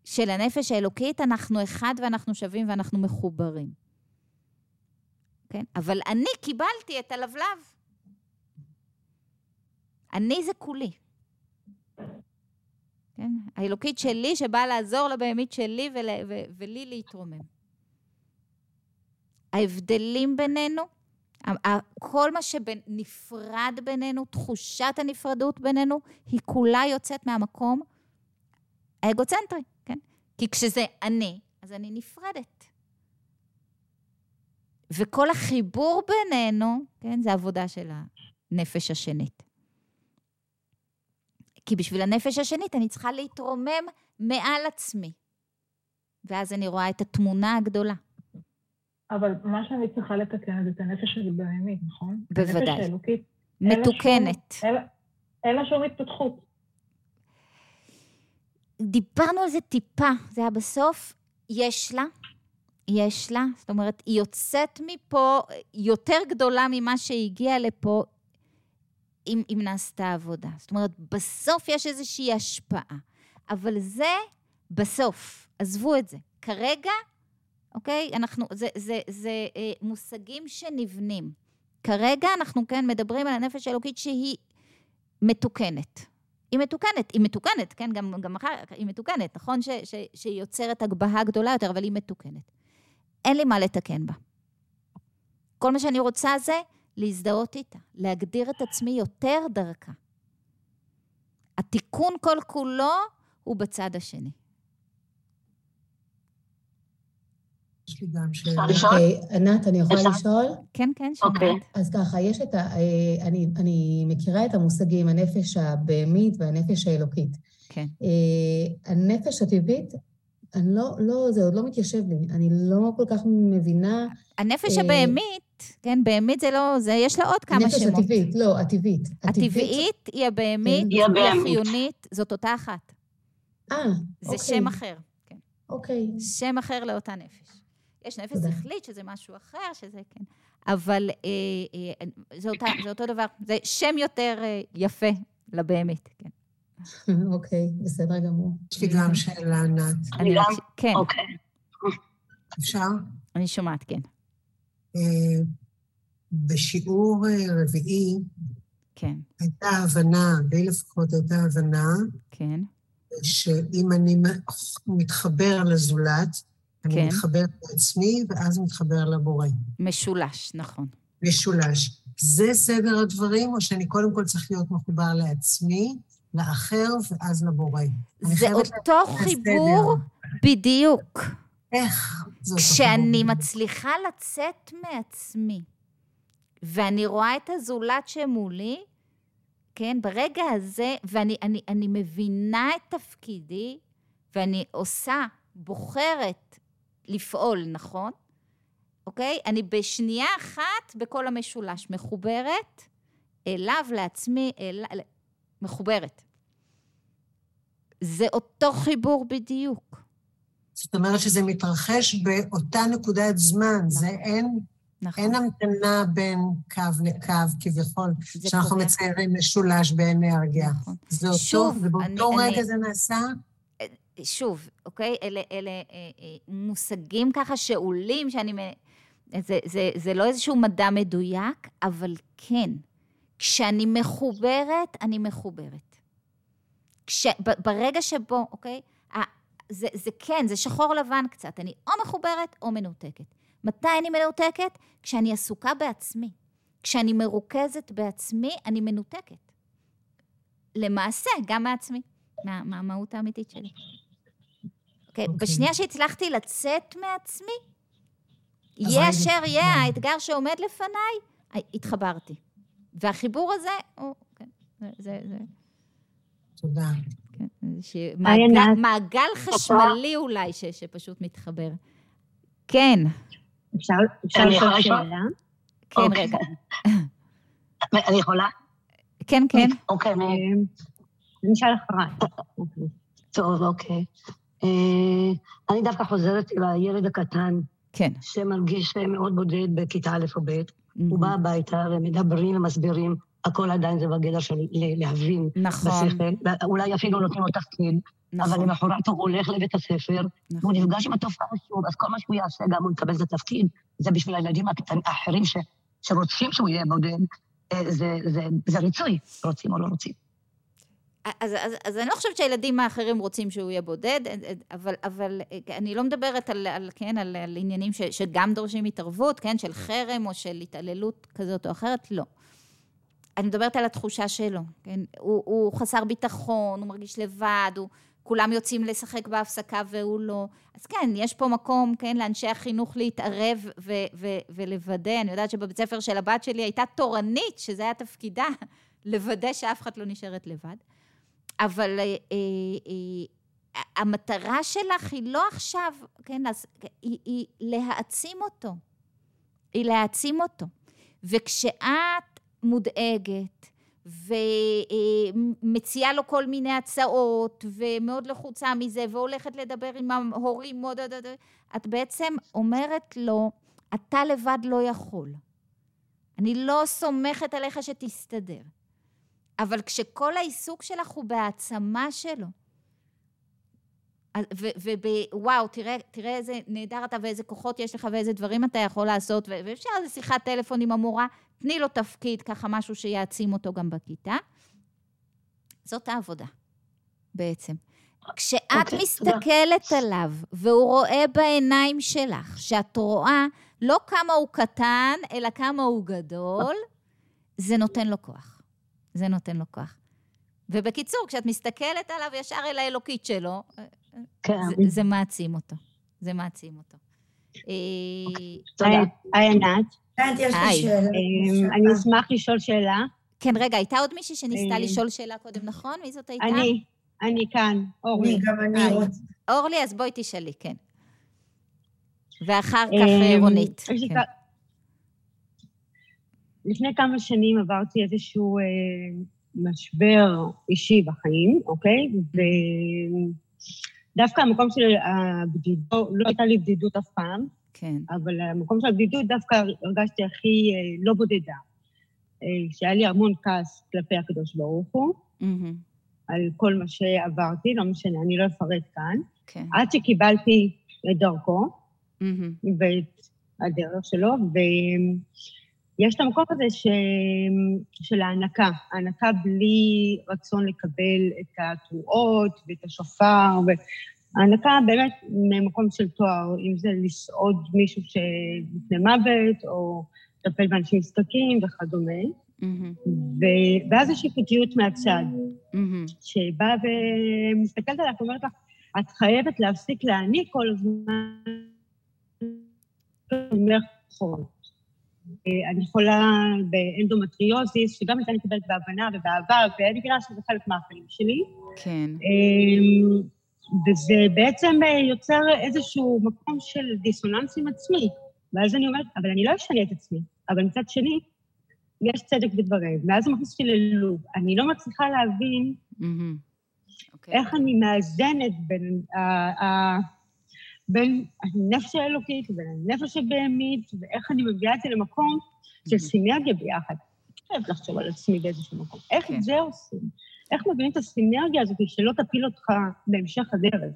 של הנפש האלוקית, אנחנו אחד ואנחנו שווים ואנחנו מחוברים. כן? אבל אני קיבלתי את הלבלב. אני זה כולי. כן? האלוקית שלי שבאה לעזור לבהמית שלי ול... ו... ולי להתרומם. ההבדלים בינינו, כל מה שנפרד בינינו, תחושת הנפרדות בינינו, היא כולה יוצאת מהמקום האגוצנטרי, כן? כי כשזה אני, אז אני נפרדת. וכל החיבור בינינו, כן, זה עבודה של הנפש השנית. כי בשביל הנפש השנית אני צריכה להתרומם מעל עצמי. ואז אני רואה את התמונה הגדולה. אבל מה שאני צריכה לתקן זה את הנפש שלי בהמית, נכון? בוודאי. הנפש האלוקית. מתוקנת. אין לה שום התפתחות. דיברנו על זה טיפה, זה היה בסוף, יש לה, יש לה, זאת אומרת, היא יוצאת מפה יותר גדולה ממה שהגיעה לפה, אם, אם נעשתה עבודה. זאת אומרת, בסוף יש איזושהי השפעה, אבל זה בסוף, עזבו את זה. כרגע, אוקיי? אנחנו, זה, זה, זה, אה, מושגים שנבנים. כרגע אנחנו, כן, מדברים על הנפש האלוקית שהיא מתוקנת. היא מתוקנת, היא מתוקנת, כן? גם, גם אחר, היא מתוקנת, נכון? ש, ש, שהיא יוצרת הגבהה גדולה יותר, אבל היא מתוקנת. אין לי מה לתקן בה. כל מה שאני רוצה זה להזדהות איתה, להגדיר את עצמי יותר דרכה. התיקון כל כולו הוא בצד השני. יש לי גם שאלה. ענת, אני יכולה לשאול? כן, כן, שומעת. אז ככה, יש את ה... אני מכירה את המושגים, הנפש הבהמית והנפש האלוקית. כן. הנפש הטבעית, זה עוד לא מתיישב לי, אני לא כל כך מבינה... הנפש הבהמית, כן, בהמית זה לא... יש לה עוד כמה שמות. הנפש הטבעית, לא, הטבעית. הטבעית היא הבהמית, היא החיונית, זאת אותה אחת. אה, אוקיי. זה שם אחר. אוקיי. שם אחר לאותה נפש. יש נפש שכלית, שזה משהו אחר, שזה כן. אבל אה, אה, זה, אותה, זה אותו דבר, זה שם יותר אה, יפה לבהמית, כן. אוקיי, בסדר גמור. יש לי גם שאלה, ענת. אני גם? כן. אוקיי. אפשר? אני שומעת, כן. אה, בשיעור רביעי, כן. הייתה הבנה, די לפחות הייתה הבנה, כן. שאם אני מתחבר לזולת, אני מתחבר לעצמי, ואז מתחבר לבורא. משולש, נכון. משולש. זה סדר הדברים, או שאני קודם כל צריך להיות מחובר לעצמי, לאחר, ואז לבורא. זה אותו חיבור בדיוק. איך? כשאני מצליחה לצאת מעצמי, ואני רואה את הזולת שמולי, כן, ברגע הזה, ואני אני, אני מבינה את תפקידי, ואני עושה, בוחרת לפעול, נכון? אוקיי? אני בשנייה אחת, בכל המשולש, מחוברת, אליו לעצמי, אל... מחוברת. זה אותו חיבור בדיוק. זאת אומרת שזה מתרחש באותה נקודת זמן, נכון. זה אין... נכון. אין המתנה בין קו לקו כביכול, שאנחנו מציירים משולש באנרגיה. נכון. זה שוב, אותו, ובאותו רגע זה נעשה? שוב, אוקיי, אלה, אלה מושגים ככה שעולים, שאני, זה, זה, זה לא איזשהו מדע מדויק, אבל כן, כשאני מחוברת, אני מחוברת. כש, ברגע שבו, אוקיי, זה, זה כן, זה שחור לבן קצת, אני או מחוברת או מנותקת. מתי אני מנותקת? כשאני עסוקה בעצמי. כשאני מרוכזת בעצמי, אני מנותקת. למעשה, גם מעצמי, מה, מהמהות האמיתית שלי. Okay, okay. בשנייה שהצלחתי לצאת מעצמי, יהיה אשר יהיה, האתגר שעומד לפניי, התחברתי. והחיבור הזה, או, כן, זה, זה, זה. תודה. כן, שמעגל, מעגל חשמלי אולי ש, שפשוט מתחבר. כן. אפשר לשאול שאלה? כן, רגע. אני יכולה? כן, כן. אוקיי, אני אשאל אחריי. טוב, אוקיי. אני דווקא חוזרת לילד הקטן, שמרגיש מאוד בודד בכיתה א' או ב', הוא בא הביתה ומדברים ומסבירים, הכל עדיין זה בגדר שלי להבין בשכל, אולי אפילו נותנים לו תפקיד, אבל למחרת הוא הולך לבית הספר, והוא נפגש עם התופעה שוב, אז כל מה שהוא יעשה גם הוא יקבל את התפקיד, זה בשביל הילדים האחרים שרוצים שהוא יהיה בודד, זה ריצוי, רוצים או לא רוצים. אז אני לא חושבת שהילדים האחרים רוצים שהוא יהיה בודד, אבל אני לא מדברת על עניינים שגם דורשים התערבות, של חרם או של התעללות כזאת או אחרת, לא. אני מדברת על התחושה שלו, כן? הוא, הוא חסר ביטחון, הוא מרגיש לבד, הוא, כולם יוצאים לשחק בהפסקה והוא לא. אז כן, יש פה מקום, כן, לאנשי החינוך להתערב ו, ו, ולוודא. אני יודעת שבבית ספר של הבת שלי הייתה תורנית, שזה היה תפקידה, לוודא שאף אחד לא נשארת לבד. אבל אה, אה, אה, המטרה שלך היא לא עכשיו, כן, אז, היא, היא להעצים אותו. היא להעצים אותו. וכשאת מודאגת, ומציעה לו כל מיני הצעות, ומאוד לחוצה מזה, והולכת לדבר עם ההורים, את בעצם אומרת לו, אתה לבד לא יכול. אני לא סומכת עליך שתסתדר. אבל כשכל העיסוק שלך הוא בהעצמה שלו, ובוואו, תראה, תראה איזה נהדר אתה, ואיזה כוחות יש לך, ואיזה דברים אתה יכול לעשות, ואפשר איזה שיחת טלפון עם המורה, תני לו תפקיד, ככה משהו שיעצים אותו גם בכיתה. זאת העבודה, בעצם. כשאת מסתכלת עליו, והוא רואה בעיניים שלך, שאת רואה לא כמה הוא קטן, אלא כמה הוא גדול, זה נותן לו כוח. זה נותן לו כוח. ובקיצור, כשאת מסתכלת עליו ישר אל האלוקית שלו, זה מעצים אותו. זה מעצים אותו. תודה. היי ענת. אני אשמח לשאול שאלה. כן, רגע, הייתה עוד מישהי שניסתה לשאול שאלה קודם, נכון? מי זאת הייתה? אני, אני כאן, אורלי. אורלי, אז בואי תשאלי, כן. ואחר כך רונית. לפני כמה שנים עברתי איזשהו משבר אישי בחיים, אוקיי? ודווקא המקום של הבדידות, לא הייתה לי בדידות אף פעם, כן. אבל המקום של הבדידות דווקא הרגשתי הכי לא בודדה, שהיה לי המון כעס כלפי הקדוש ברוך הוא, mm-hmm. על כל מה שעברתי, לא משנה, אני לא אפרט כאן, כן. עד שקיבלתי את דרכו, mm-hmm. ואת הדרך שלו, ויש את המקום הזה ש... של הענקה, הענקה בלי רצון לקבל את התרועות ואת השופר, ו... הענקה באמת ממקום של תואר, אם זה לסעוד מישהו שבפני מוות, או לטפל באנשים נזקקים וכדומה. Mm-hmm. ו... ואז יש שיפוטיות מהצד, mm-hmm. שבאה ומסתכלת עליך, אומרת לך, את חייבת להפסיק להעניק כל הזמן מאחורות. אני חולה באנדומטריוזיס, שגם הייתה נקבלת בהבנה ובעבר, ואני גרעה שזה חלק מהחיים שלי. כן. וזה בעצם יוצר איזשהו מקום של דיסוננס עם עצמי. ואז אני אומרת, אבל אני לא אשנה את עצמי, אבל מצד שני, יש צדק בדברים. ואז זה מכניס שלי ללוב. אני לא מצליחה להבין איך אני מאזנת בין בין הנפש האלוקית ובין הנפש הבהמית, ואיך אני מביאה את זה למקום של סינרגיה ביחד. אני חייבת לחשוב על עצמי באיזשהו מקום. איך את זה עושים? איך מבינים את הסינרגיה הזאת שלא תפיל אותך בהמשך הדרך?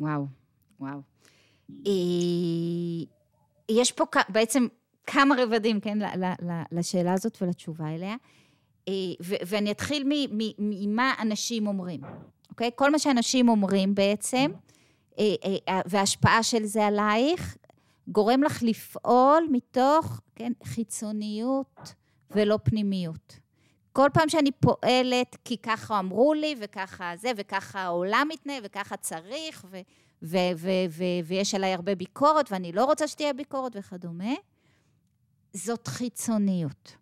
וואו, וואו. יש פה בעצם כמה רבדים, כן, לשאלה הזאת ולתשובה אליה, ואני אתחיל ממה אנשים אומרים, אוקיי? כל מה שאנשים אומרים בעצם, וההשפעה של זה עלייך, גורם לך לפעול מתוך, כן, חיצוניות ולא פנימיות. כל פעם שאני פועלת, כי ככה אמרו לי, וככה זה, וככה העולם מתנהל, וככה צריך, ויש עליי הרבה ביקורת, ואני לא רוצה שתהיה ביקורת וכדומה, זאת חיצוניות.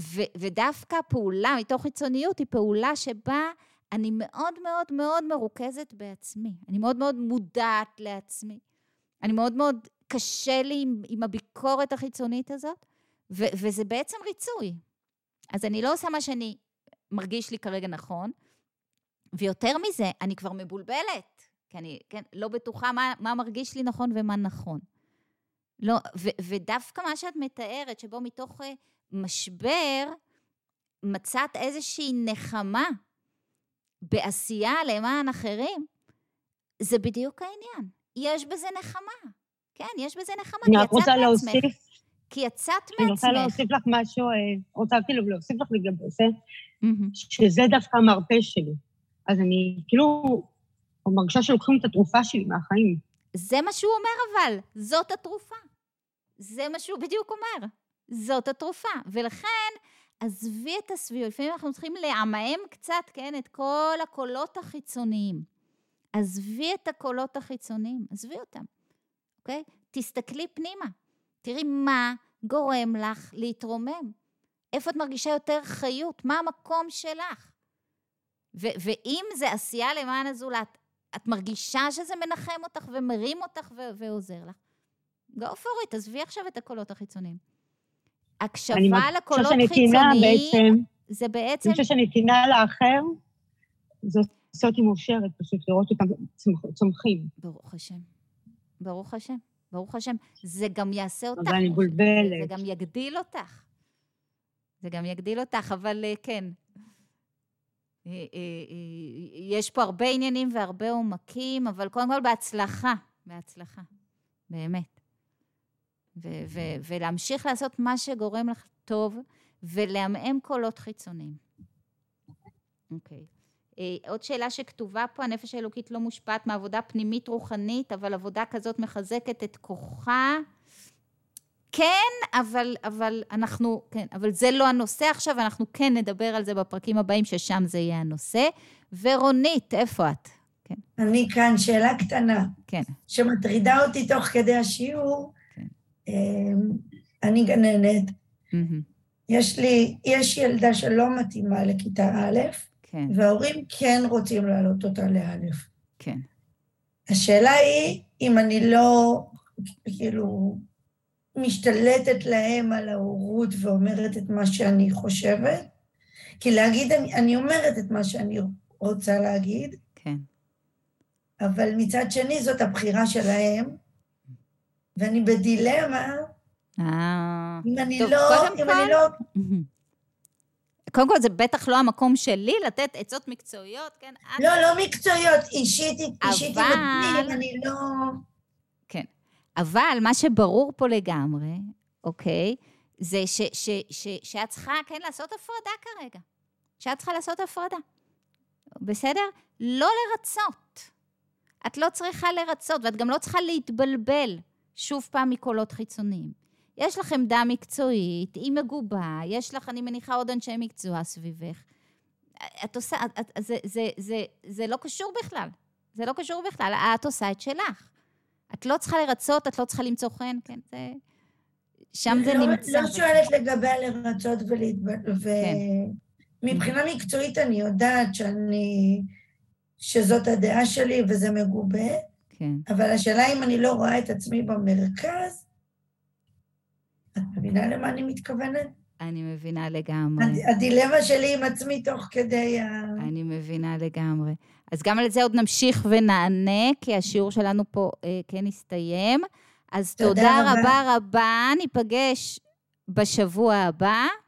ו- ודווקא פעולה מתוך חיצוניות היא פעולה שבה אני מאוד מאוד מאוד מרוכזת בעצמי. אני מאוד מאוד מודעת לעצמי. אני מאוד מאוד קשה לי עם, עם הביקורת החיצונית הזאת, ו- וזה בעצם ריצוי. אז אני לא עושה מה שאני מרגיש לי כרגע נכון, ויותר מזה, אני כבר מבולבלת, כי אני כן, לא בטוחה מה, מה מרגיש לי נכון ומה נכון. לא, ו- ודווקא מה שאת מתארת, שבו מתוך משבר, מצאת איזושהי נחמה בעשייה למען אחרים, זה בדיוק העניין. יש בזה נחמה. כן, יש בזה נחמה. אני רק רוצה להוסיף. כי יצאת מעצמך. אני רוצה להוסיף לך משהו, רוצה כאילו להוסיף לך לגבי זה, שזה דווקא המרפא שלי. אז אני כאילו, מרגישה שלוקחים את התרופה שלי מהחיים. זה מה שהוא אומר אבל, זאת התרופה. זה מה שהוא בדיוק אומר, זאת התרופה. ולכן, עזבי את הסביבה, לפעמים אנחנו צריכים לעמם קצת, כן, את כל הקולות החיצוניים. עזבי את הקולות החיצוניים, עזבי אותם, אוקיי? תסתכלי פנימה, תראי מה גורם לך להתרומם. איפה את מרגישה יותר חיות, מה המקום שלך? ו- ואם זה עשייה למען הזולת, את מרגישה שזה מנחם אותך ומרים אותך ו- ועוזר לך. גאו פורית, תעזבי עכשיו את הקולות החיצוניים. הקשבה לקולות חיצוניים, זה בעצם... אני חושב שנתינה לאחר, זאת סוטי מאושרת, פשוט לראות אותם צומחים. ברוך השם. ברוך השם. ברוך השם. זה גם יעשה אותך. אבל אני בולבלת. זה גם יגדיל אותך. זה גם יגדיל אותך, אבל כן... יש פה הרבה עניינים והרבה עומקים, אבל קודם כל בהצלחה, בהצלחה, באמת. ו- ו- ולהמשיך לעשות מה שגורם לך טוב, ולהמאם קולות חיצוניים. אוקיי. עוד שאלה שכתובה פה, הנפש האלוקית לא מושפעת מעבודה פנימית רוחנית, אבל עבודה כזאת מחזקת את כוחה. כן, אבל, אבל אנחנו, כן, אבל זה לא הנושא עכשיו, אנחנו כן נדבר על זה בפרקים הבאים, ששם זה יהיה הנושא. ורונית, איפה את? כן. אני כאן, שאלה קטנה. כן. שמטרידה אותי תוך כדי השיעור, כן. אני גננת. Mm-hmm. יש לי, יש ילדה שלא מתאימה לכיתה א', כן. וההורים כן רוצים לעלות אותה לא'. כן. השאלה היא, אם אני לא, כאילו, משתלטת להם על ההורות ואומרת את מה שאני חושבת, כי להגיד, אני, אני אומרת את מה שאני רוצה להגיד, כן. אבל מצד שני זאת הבחירה שלהם, ואני בדילמה, אה, אם אני טוב, לא, אם כל... אני לא... קודם כל, זה בטח לא המקום שלי, לתת עצות מקצועיות, כן? לא, את... לא מקצועיות, אישית, אבל... אישית, אבל... אני לא... אבל מה שברור פה לגמרי, אוקיי, זה ש, ש, ש, שאת צריכה, כן, לעשות הפרדה כרגע. שאת צריכה לעשות הפרדה. בסדר? לא לרצות. את לא צריכה לרצות, ואת גם לא צריכה להתבלבל שוב פעם מקולות חיצוניים. יש לך עמדה מקצועית, היא מגובה, יש לך, אני מניחה, עוד אנשי מקצוע סביבך. את עושה, את, זה, זה, זה, זה, זה לא קשור בכלל. זה לא קשור בכלל. את עושה את שלך. את לא צריכה לרצות, את לא צריכה למצוא חן, כן, זה... שם זה לא, נמצא. לא שואלת לגבי לרצות ולהתבטא, ו... כן. מבחינה מקצועית אני יודעת שאני, שזאת הדעה שלי וזה מגובה, כן. אבל השאלה אם אני לא רואה את עצמי במרכז, את מבינה למה אני מתכוונת? אני מבינה לגמרי. הדילמה שלי עם עצמי תוך כדי ה... אני מבינה לגמרי. אז גם על זה עוד נמשיך ונענה, כי השיעור שלנו פה אה, כן הסתיים. אז תודה, תודה רבה רבה, ניפגש בשבוע הבא.